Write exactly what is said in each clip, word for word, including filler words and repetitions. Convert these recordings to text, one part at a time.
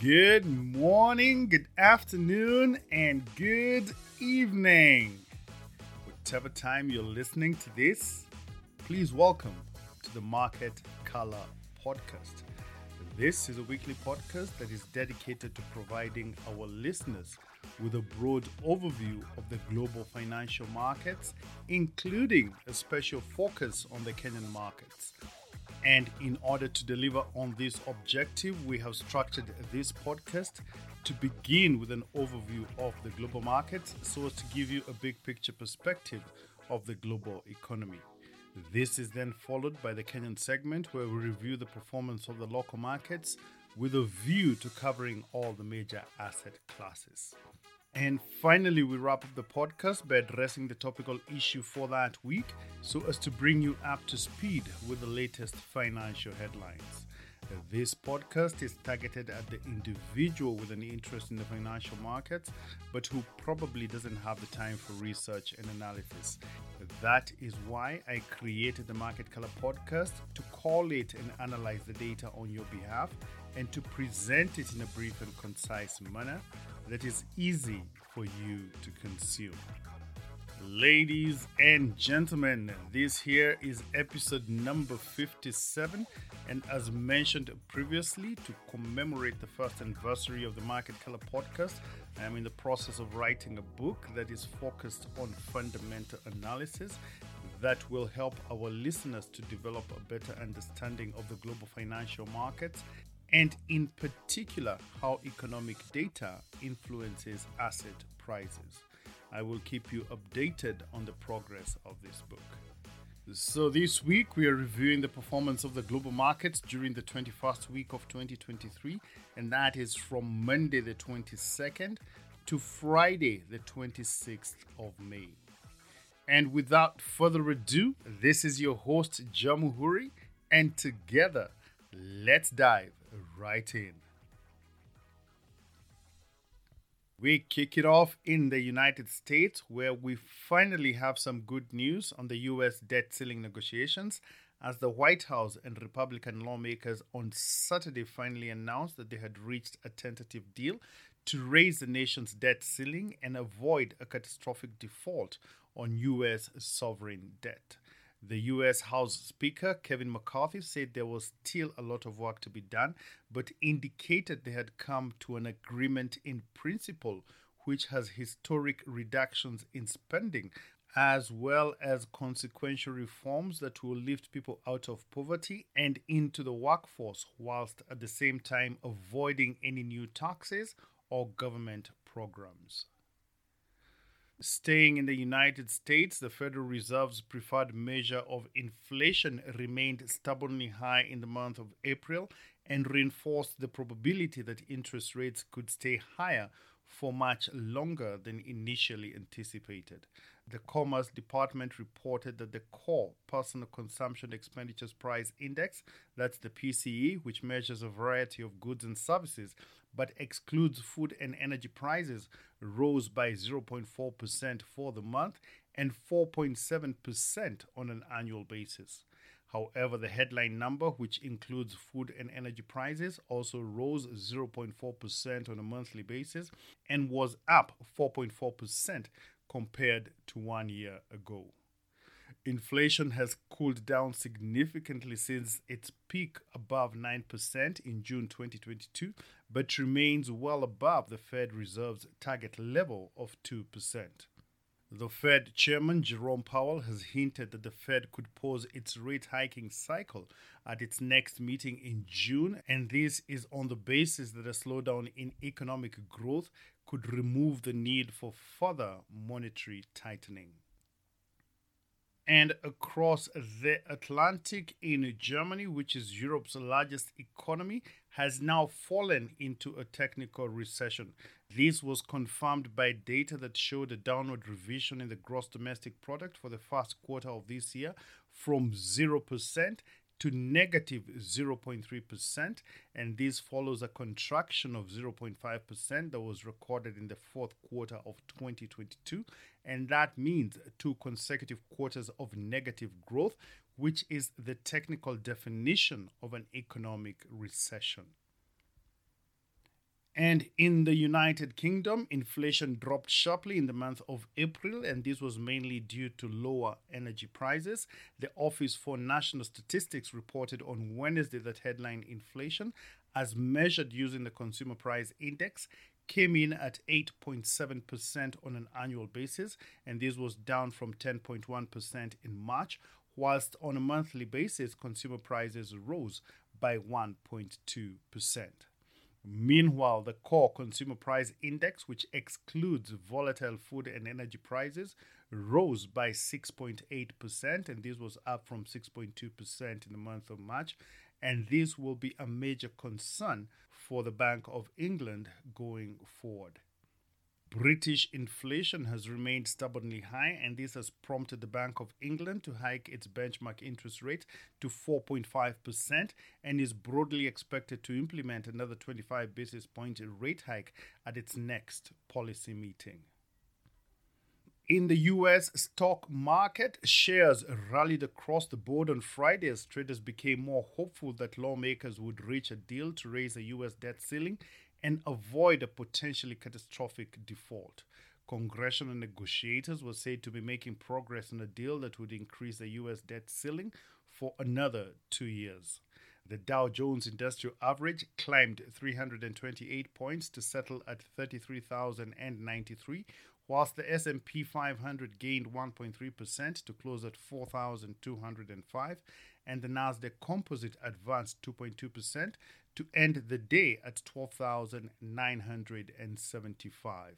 Good morning, good afternoon, and good evening. Whatever time you're listening to this, please welcome to the Market Color Podcast. This is a weekly podcast that is dedicated to providing our listeners with a broad overview of the global financial markets, including a special focus on the Kenyan markets. And in order to deliver on this objective, we have structured this podcast to begin with an overview of the global markets so as to give you a big picture perspective of the global economy. This is then followed by the Kenyan segment where we review the performance of the local markets with a view to covering all the major asset classes. And finally, we wrap up the podcast by addressing the topical issue for that week so as to bring you up to speed with the latest financial headlines. This podcast is targeted at the individual with an interest in the financial markets, but who probably doesn't have the time for research and analysis. That is why I created the Market Color Podcast to collate and analyze the data on your behalf and to present it in a brief and concise manner that is easy for you to consume. Ladies and gentlemen, this here is episode number fifty-seven, and as mentioned previously, to commemorate the first anniversary of the Market Color Podcast, I am in the process of writing a book that is focused on fundamental analysis that will help our listeners to develop a better understanding of the global financial markets, and in particular, how economic data influences asset prices. I will keep you updated on the progress of this book. So this week, we are reviewing the performance of the global markets during the twenty-first week of twenty twenty-three, and that is from Monday the twenty-second to Friday the twenty-sixth of May. And without further ado, this is your host, Jamhuri, and together, let's dive right in. We kick it off in the United States, where we finally have some good news on the U S debt ceiling negotiations, as the White House and Republican lawmakers on Saturday finally announced that they had reached a tentative deal to raise the nation's debt ceiling and avoid a catastrophic default on U S sovereign debt. The U S House Speaker, Kevin McCarthy, said there was still a lot of work to be done, but indicated they had come to an agreement in principle, which has historic reductions in spending, as well as consequential reforms that will lift people out of poverty and into the workforce, whilst at the same time avoiding any new taxes or government programs. Staying in the United States, the Federal Reserve's preferred measure of inflation remained stubbornly high in the month of April and reinforced the probability that interest rates could stay higher for much longer than initially anticipated. The Commerce Department reported that the Core Personal Consumption Expenditures Price Index, that's the P C E, which measures a variety of goods and services but excludes food and energy prices, rose by zero point four percent for the month and four point seven percent on an annual basis. However, the headline number, which includes food and energy prices, also rose zero point four percent on a monthly basis and was up four point four percent compared to one year ago. Inflation has cooled down significantly since its peak above nine percent in June twenty twenty-two, but remains well above the Fed Reserve's target level of two percent. The Fed Chairman Jerome Powell has hinted that the Fed could pause its rate hiking cycle at its next meeting in June, and this is on the basis that a slowdown in economic growth could remove the need for further monetary tightening. And across the Atlantic, in Germany, which is Europe's largest economy, has now fallen into a technical recession. This was confirmed by data that showed a downward revision in the gross domestic product for the first quarter of this year from zero percent to negative zero point three percent, and this follows a contraction of zero point five percent that was recorded in the fourth quarter of twenty twenty-two, and that means two consecutive quarters of negative growth, which is the technical definition of an economic recession. And in the United Kingdom, inflation dropped sharply in the month of April, and this was mainly due to lower energy prices. The Office for National Statistics reported on Wednesday that headline inflation, as measured using the Consumer Price Index, came in at eight point seven percent on an annual basis, and this was down from ten point one percent in March, whilst on a monthly basis, consumer prices rose by one point two percent. Meanwhile, the core consumer price index, which excludes volatile food and energy prices, rose by six point eight percent, and this was up from six point two percent in the month of March. And this will be a major concern for the Bank of England going forward. British inflation has remained stubbornly high, and this has prompted the Bank of England to hike its benchmark interest rate to four point five percent and is broadly expected to implement another twenty-five basis point rate hike at its next policy meeting. In the U S stock market, shares rallied across the board on Friday as traders became more hopeful that lawmakers would reach a deal to raise the U S debt ceiling and avoid a potentially catastrophic default. Congressional negotiators were said to be making progress on a deal that would increase the U S debt ceiling for another two years. The Dow Jones Industrial Average climbed three hundred twenty-eight points to settle at thirty-three thousand ninety-three, whilst the S and P five hundred gained one point three percent to close at four thousand two hundred five, and the Nasdaq Composite advanced two point two percent to end the day at twelve thousand nine hundred seventy-five.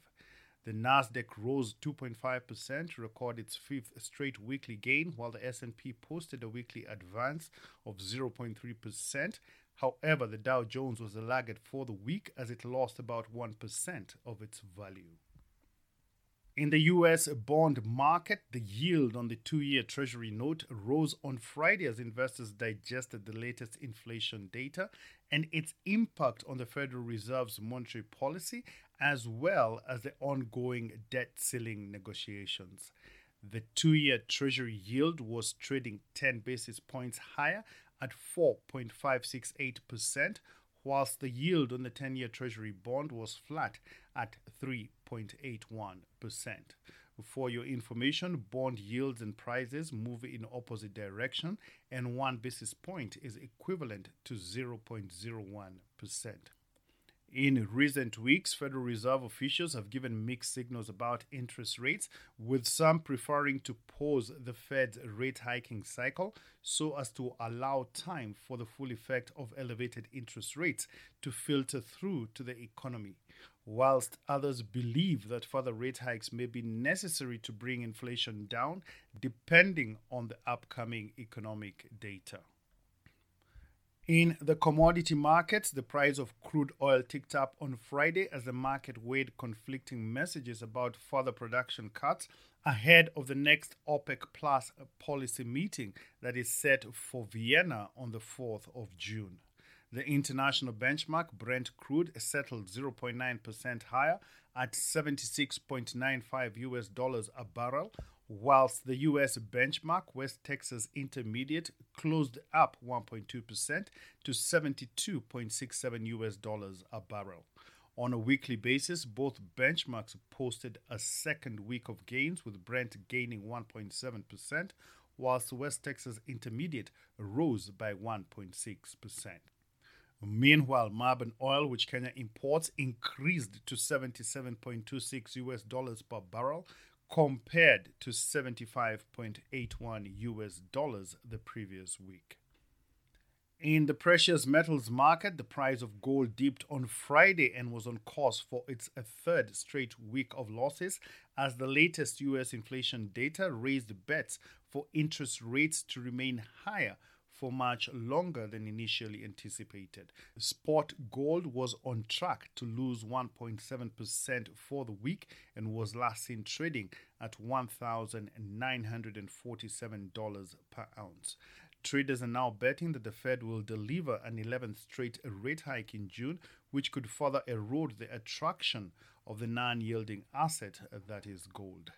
The Nasdaq rose two point five percent to record its fifth straight weekly gain, while the S and P posted a weekly advance of zero point three percent. However, the Dow Jones was a laggard for the week as it lost about one percent of its value. In the U S bond market, the yield on the two-year Treasury note rose on Friday as investors digested the latest inflation data and its impact on the Federal Reserve's monetary policy, as well as the ongoing debt ceiling negotiations. The two-year Treasury yield was trading ten basis points higher at four point five six eight percent, whilst the yield on the ten-year Treasury bond was flat at three point eight one percent. For your information, bond yields and prices move in opposite direction, and one basis point is equivalent to zero point zero one percent. In recent weeks, Federal Reserve officials have given mixed signals about interest rates, with some preferring to pause the Fed's rate hiking cycle so as to allow time for the full effect of elevated interest rates to filter through to the economy, whilst others believe that further rate hikes may be necessary to bring inflation down, depending on the upcoming economic data. In the commodity markets, the price of crude oil ticked up on Friday as the market weighed conflicting messages about further production cuts ahead of the next OPEC Plus policy meeting that is set for Vienna on the fourth of June. The international benchmark Brent crude settled zero point nine percent higher at seventy-six point nine five U S dollars a barrel, whilst the U S benchmark West Texas Intermediate closed up one point two percent to seventy-two point six seven U S dollars a barrel. On a weekly basis, both benchmarks posted a second week of gains, with Brent gaining one point seven percent, whilst West Texas Intermediate rose by one point six percent. Meanwhile, Marban oil, which Kenya imports, increased to seventy-seven point two six U S dollars per barrel, compared to seventy-five point eight one U S dollars the previous week. In the precious metals market, the price of gold dipped on Friday and was on course for its third straight week of losses as the latest U S inflation data raised bets for interest rates to remain higher for much longer than initially anticipated. Spot gold was on track to lose one point seven percent for the week and was last seen trading at one thousand nine hundred forty-seven dollars per ounce. Traders are now betting that the Fed will deliver an eleventh straight rate hike in June, which could further erode the attraction of the non-yielding asset that is gold.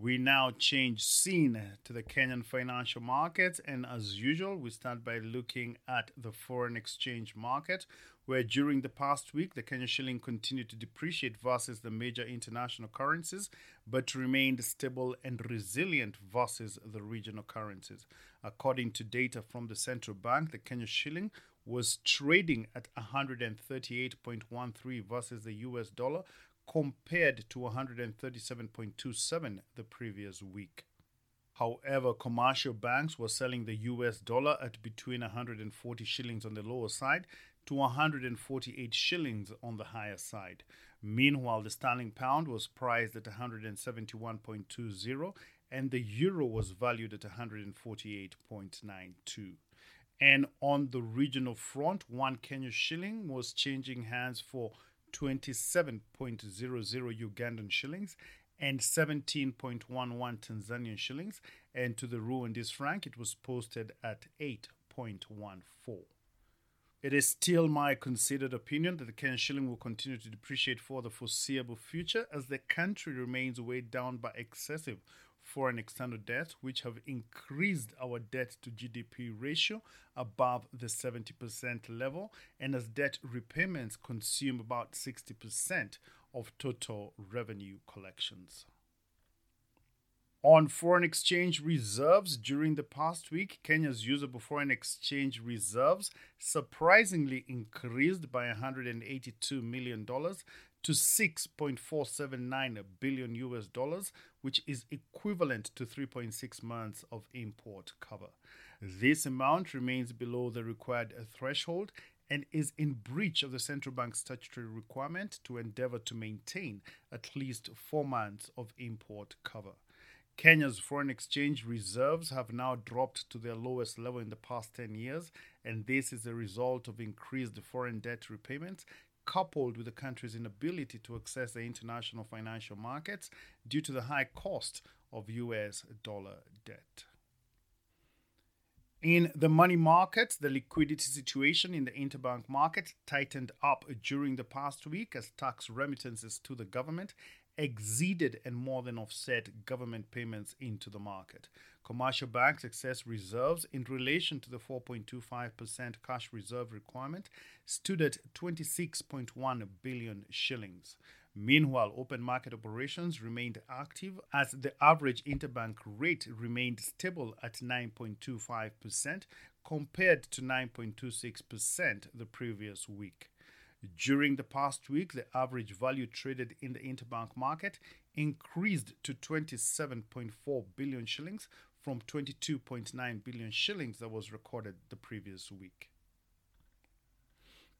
We now change scene to the Kenyan financial markets, and as usual, we start by looking at the foreign exchange market, where during the past week, the Kenyan shilling continued to depreciate versus the major international currencies, but remained stable and resilient versus the regional currencies. According to data from the central bank, the Kenyan shilling was trading at one thirty-eight point one three versus the U S dollar, compared to one thirty-seven point two seven the previous week. However, commercial banks were selling the U S dollar at between one forty shillings on the lower side to one forty-eight shillings on the higher side. Meanwhile, the sterling pound was priced at one seventy-one point two zero and the euro was valued at one forty-eight point nine two. And on the regional front, one Kenyan shilling was changing hands for twenty-seven point zero zero Ugandan shillings and seventeen point one one Tanzanian shillings, and to the Rwandese franc it was posted at eight point one four. It is still my considered opinion that the Kenyan shilling will continue to depreciate for the foreseeable future as the country remains weighed down by excessive foreign external debt, which have increased our debt to G D P ratio above the seventy percent level, and as debt repayments consume about sixty percent of total revenue collections. On foreign exchange reserves, during the past week, Kenya's usable foreign exchange reserves surprisingly increased by one hundred eighty-two million dollars to six point four seven nine billion U S dollars, which is equivalent to three point six months of import cover. This amount remains below the required threshold and is in breach of the central bank's statutory requirement to endeavor to maintain at least four months of import cover. Kenya's foreign exchange reserves have now dropped to their lowest level in the past ten years, and this is a result of increased foreign debt repayments, coupled with the country's inability to access the international financial markets due to the high cost of U S dollar debt. In the money market, the liquidity situation in the interbank market tightened up during the past week as tax remittances to the government exceeded and more than offset government payments into the market. Commercial banks' excess reserves in relation to the four point two five percent cash reserve requirement stood at twenty-six point one billion shillings. Meanwhile, open market operations remained active as the average interbank rate remained stable at nine point two five percent compared to nine point two six percent the previous week. During the past week, the average value traded in the interbank market increased to twenty-seven point four billion shillings from twenty-two point nine billion shillings that was recorded the previous week.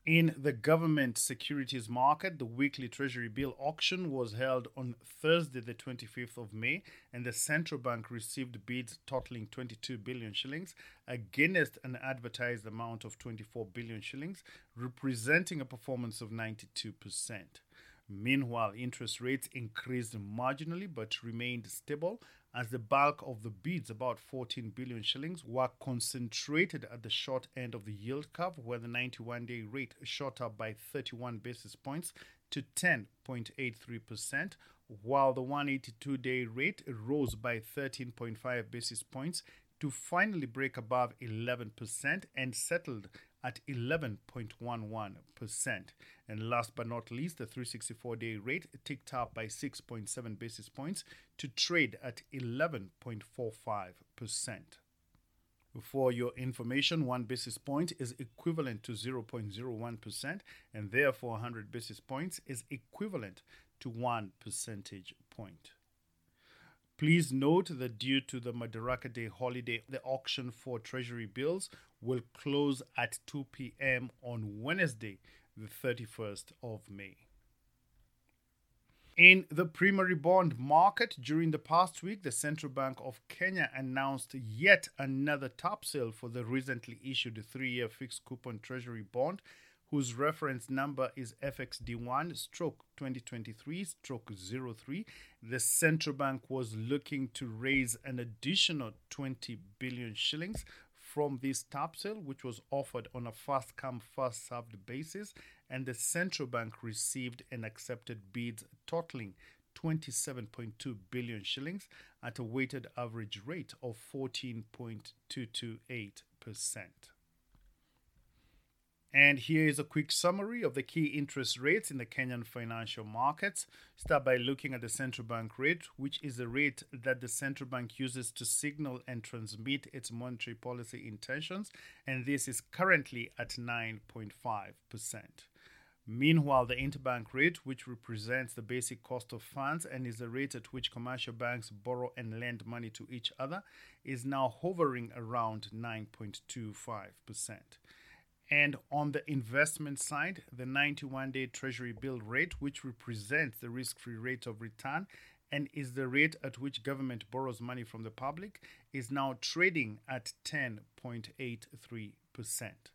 In the government securities market, the weekly Treasury bill auction was held on Thursday, the twenty-fifth of May, and the central bank received bids totaling twenty-two billion shillings against an advertised amount of twenty-four billion shillings, representing a performance of ninety-two percent. Meanwhile, interest rates increased marginally but remained stable as the bulk of the bids, about fourteen billion shillings, were concentrated at the short end of the yield curve, where the ninety-one day rate shot up by thirty-one basis points to ten point eight three percent, while the one eighty-two day rate rose by thirteen point five basis points to finally break above eleven percent and settled at eleven point one one percent. And last but not least, the three sixty-four day rate ticked up by six point seven basis points to trade at eleven point four five percent. For your information, one basis point is equivalent to zero point zero one percent, and therefore one hundred basis points is equivalent to one percentage point. Please note that due to the Madaraka Day holiday, the auction for Treasury bills will close at two p.m. on Wednesday, the thirty-first of May. In the primary bond market, during the past week, the Central Bank of Kenya announced yet another top sale for the recently issued three-year fixed coupon Treasury bond, whose reference number is F X D one twenty twenty-three oh three. The central bank was looking to raise an additional twenty billion shillings from this top sale, which was offered on a first-come, first-served basis, and the central bank received and accepted bids totaling twenty-seven point two billion shillings at a weighted average rate of fourteen point two two eight percent. And here is a quick summary of the key interest rates in the Kenyan financial markets. Start by looking at the central bank rate, which is the rate that the central bank uses to signal and transmit its monetary policy intentions, and this is currently at nine point five percent. Meanwhile, the interbank rate, which represents the basic cost of funds and is the rate at which commercial banks borrow and lend money to each other, is now hovering around nine point two five percent. And on the investment side, the ninety-one day Treasury bill rate, which represents the risk-free rate of return and is the rate at which government borrows money from the public, is now trading at ten point eight three percent.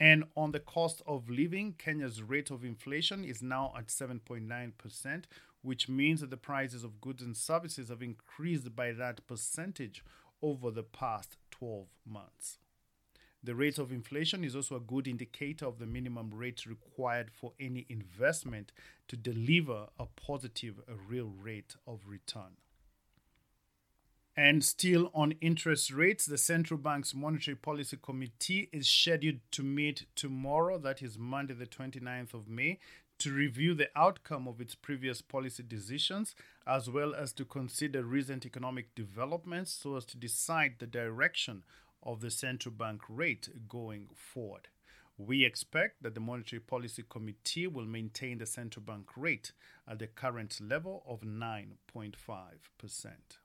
And on the cost of living, Kenya's rate of inflation is now at seven point nine percent, which means that the prices of goods and services have increased by that percentage over the past twelve months. The rate of inflation is also a good indicator of the minimum rate required for any investment to deliver a positive real rate of return. And still on interest rates, the Central Bank's Monetary Policy Committee is scheduled to meet tomorrow, that is Monday the twenty-ninth of May, to review the outcome of its previous policy decisions, as well as to consider recent economic developments so as to decide the direction of the central bank rate going forward. We expect that the Monetary Policy Committee will maintain the central bank rate at the current level of nine point five percent.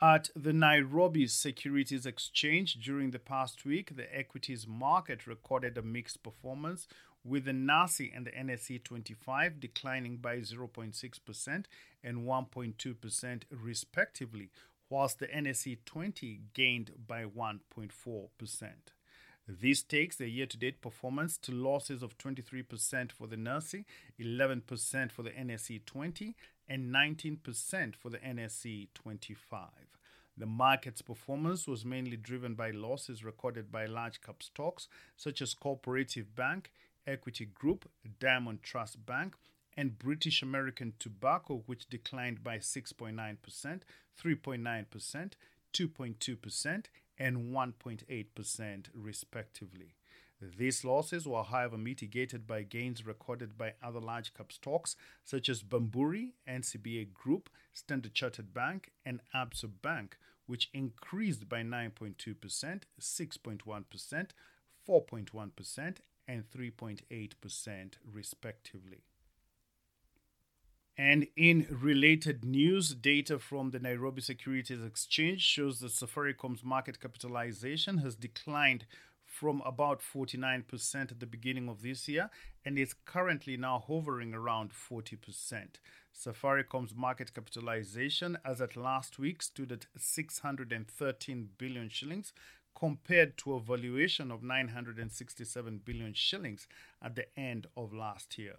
At the Nairobi Securities Exchange during the past week, the equities market recorded a mixed performance, with the N A S I and the N S E twenty-five declining by zero point six percent and one point two percent respectively, whilst the N S E twenty gained by one point four percent. This takes the year-to-date performance to losses of twenty-three percent for the N S E, eleven percent for the N S E twenty, and nineteen percent for the N S E twenty-five. The market's performance was mainly driven by losses recorded by large-cap stocks such as Cooperative Bank, Equity Group, Diamond Trust Bank, and British American Tobacco, which declined by six point nine percent, three point nine percent, two point two percent, and one point eight percent respectively. These losses were, however, mitigated by gains recorded by other large-cap stocks such as Bamburi, N C B A Group, Standard Chartered Bank, and Absa Bank, which increased by nine point two percent, six point one percent, four point one percent, and three point eight percent respectively. And in related news, data from the Nairobi Securities Exchange shows that Safaricom's market capitalization has declined from about forty-nine percent at the beginning of this year and is currently now hovering around forty percent. Safaricom's market capitalization as at last week stood at six hundred thirteen billion shillings compared to a valuation of nine hundred sixty-seven billion shillings at the end of last year.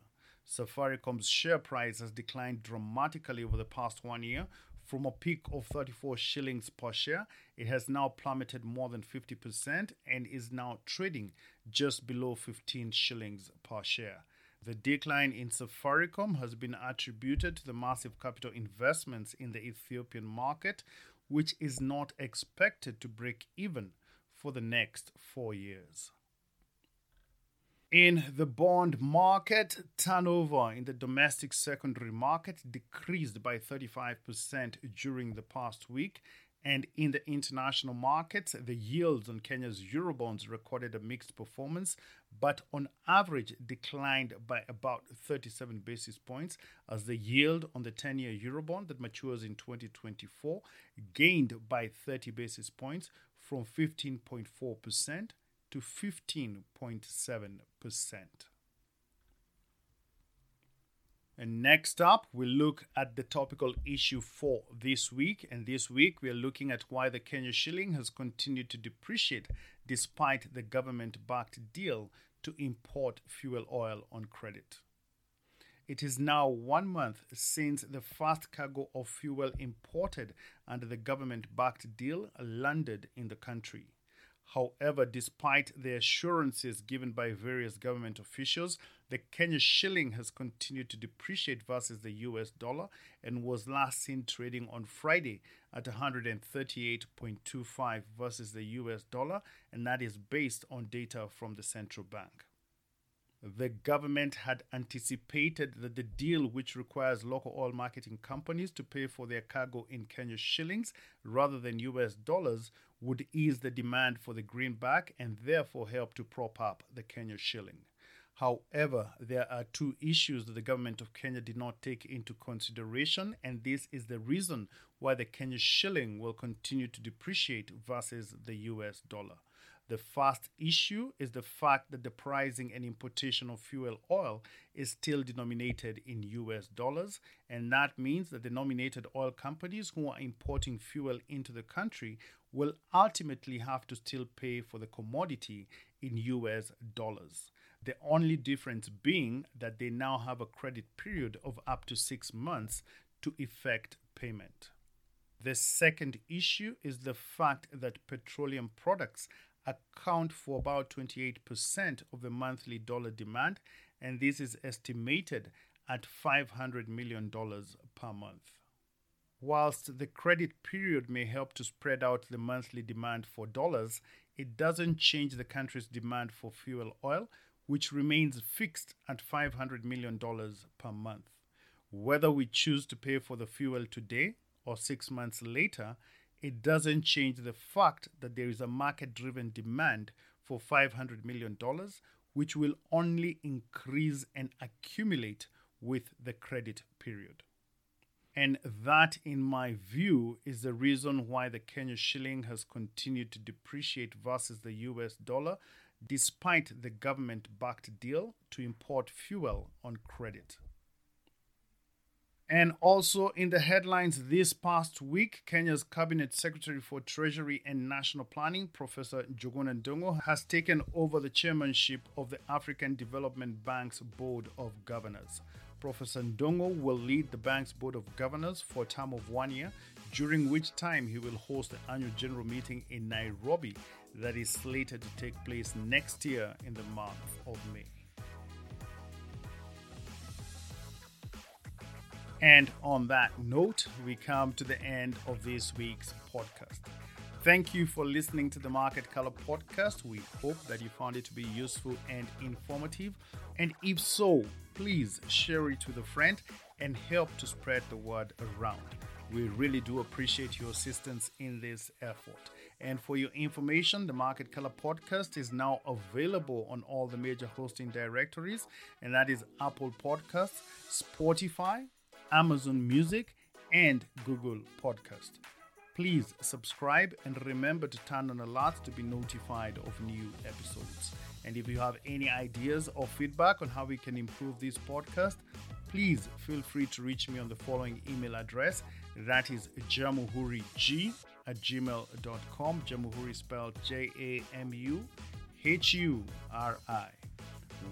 Safaricom's share price has declined dramatically over the past one year. From a peak of thirty-four shillings per share, it has now plummeted more than fifty percent and is now trading just below fifteen shillings per share. The decline in Safaricom has been attributed to the massive capital investments in the Ethiopian market, which is not expected to break even for the next four years. In the bond market, turnover in the domestic secondary market decreased by thirty-five percent during the past week, and in the international markets, the yields on Kenya's Eurobonds recorded a mixed performance, but on average declined by about thirty-seven basis points as the yield on the ten-year Eurobond that matures in twenty twenty-four gained by thirty basis points from fifteen point four percent to fifteen point seven percent. And next up, we look at the topical issue for this week. And this week, we are looking at why the Kenya shilling has continued to depreciate despite the government-backed deal to import fuel oil on credit. It is now one month since the first cargo of fuel imported under the government-backed deal landed in the country. However, despite the assurances given by various government officials The Kenya shilling has continued to depreciate versus the U S dollar and was last seen trading on Friday at one thirty-eight point two five versus the U S dollar, and that is based on data from the central bank. The government had anticipated that the deal, which requires local oil marketing companies to pay for their cargo in Kenya shillings rather than U S dollars, would ease the demand for the greenback and therefore help to prop up the Kenya shilling. However, there are two issues that the government of Kenya did not take into consideration, and this is the reason why the Kenya shilling will continue to depreciate versus the U S dollar. The first issue is the fact that the pricing and importation of fuel oil is still denominated in U S dollars, and that means that the nominated oil companies who are importing fuel into the country will ultimately have to still pay for the commodity in U S dollars. The only difference being that they now have a credit period of up to six months to effect payment. The second issue is the fact that petroleum products account for about twenty-eight percent of the monthly dollar demand, and this is estimated at five hundred million dollars per month. Whilst the credit period may help to spread out the monthly demand for dollars, it doesn't change the country's demand for fuel oil, which remains fixed at five hundred million dollars per month. Whether we choose to pay for the fuel today or six months later, it doesn't change the fact that there is a market-driven demand for five hundred million dollars, which will only increase and accumulate with the credit period. And that, in my view, is the reason why the Kenya shilling has continued to depreciate versus the U S dollar, despite the government-backed deal to import fuel on credit. And also in the headlines this past week, Kenya's Cabinet Secretary for Treasury and National Planning, Professor Jogun Ndongo, has taken over the chairmanship of the African Development Bank's Board of Governors. Professor Ndongo will lead the bank's Board of Governors for a term of one year, during which time he will host the annual general meeting in Nairobi that is slated to take place next year in the month of May. And on that note, we come to the end of this week's podcast. Thank you for listening to the Market Color Podcast. We hope that you found it to be useful and informative. And if so, please share it with a friend and help to spread the word around. We really do appreciate your assistance in this effort. And for your information, the Market Color Podcast is now available on all the major hosting directories, and that is Apple Podcasts, Spotify, Amazon Music, and Google Podcast. Please subscribe and remember to turn on alerts to be notified of new episodes. And if you have any ideas or feedback on how we can improve this podcast, please feel free to reach me on the following email address. That is jamhuri g at gmail dot com. Jamhuri spelled J A M U H U R I.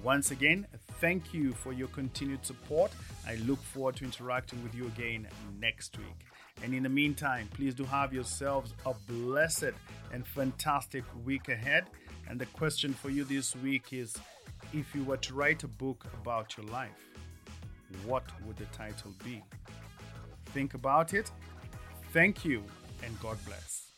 Once again, thank you for your continued support. I look forward to interacting with you again next week. And in the meantime, please do have yourselves a blessed and fantastic week ahead. And the question for you this week is, if you were to write a book about your life, what would the title be? Think about it. Thank you, and God bless.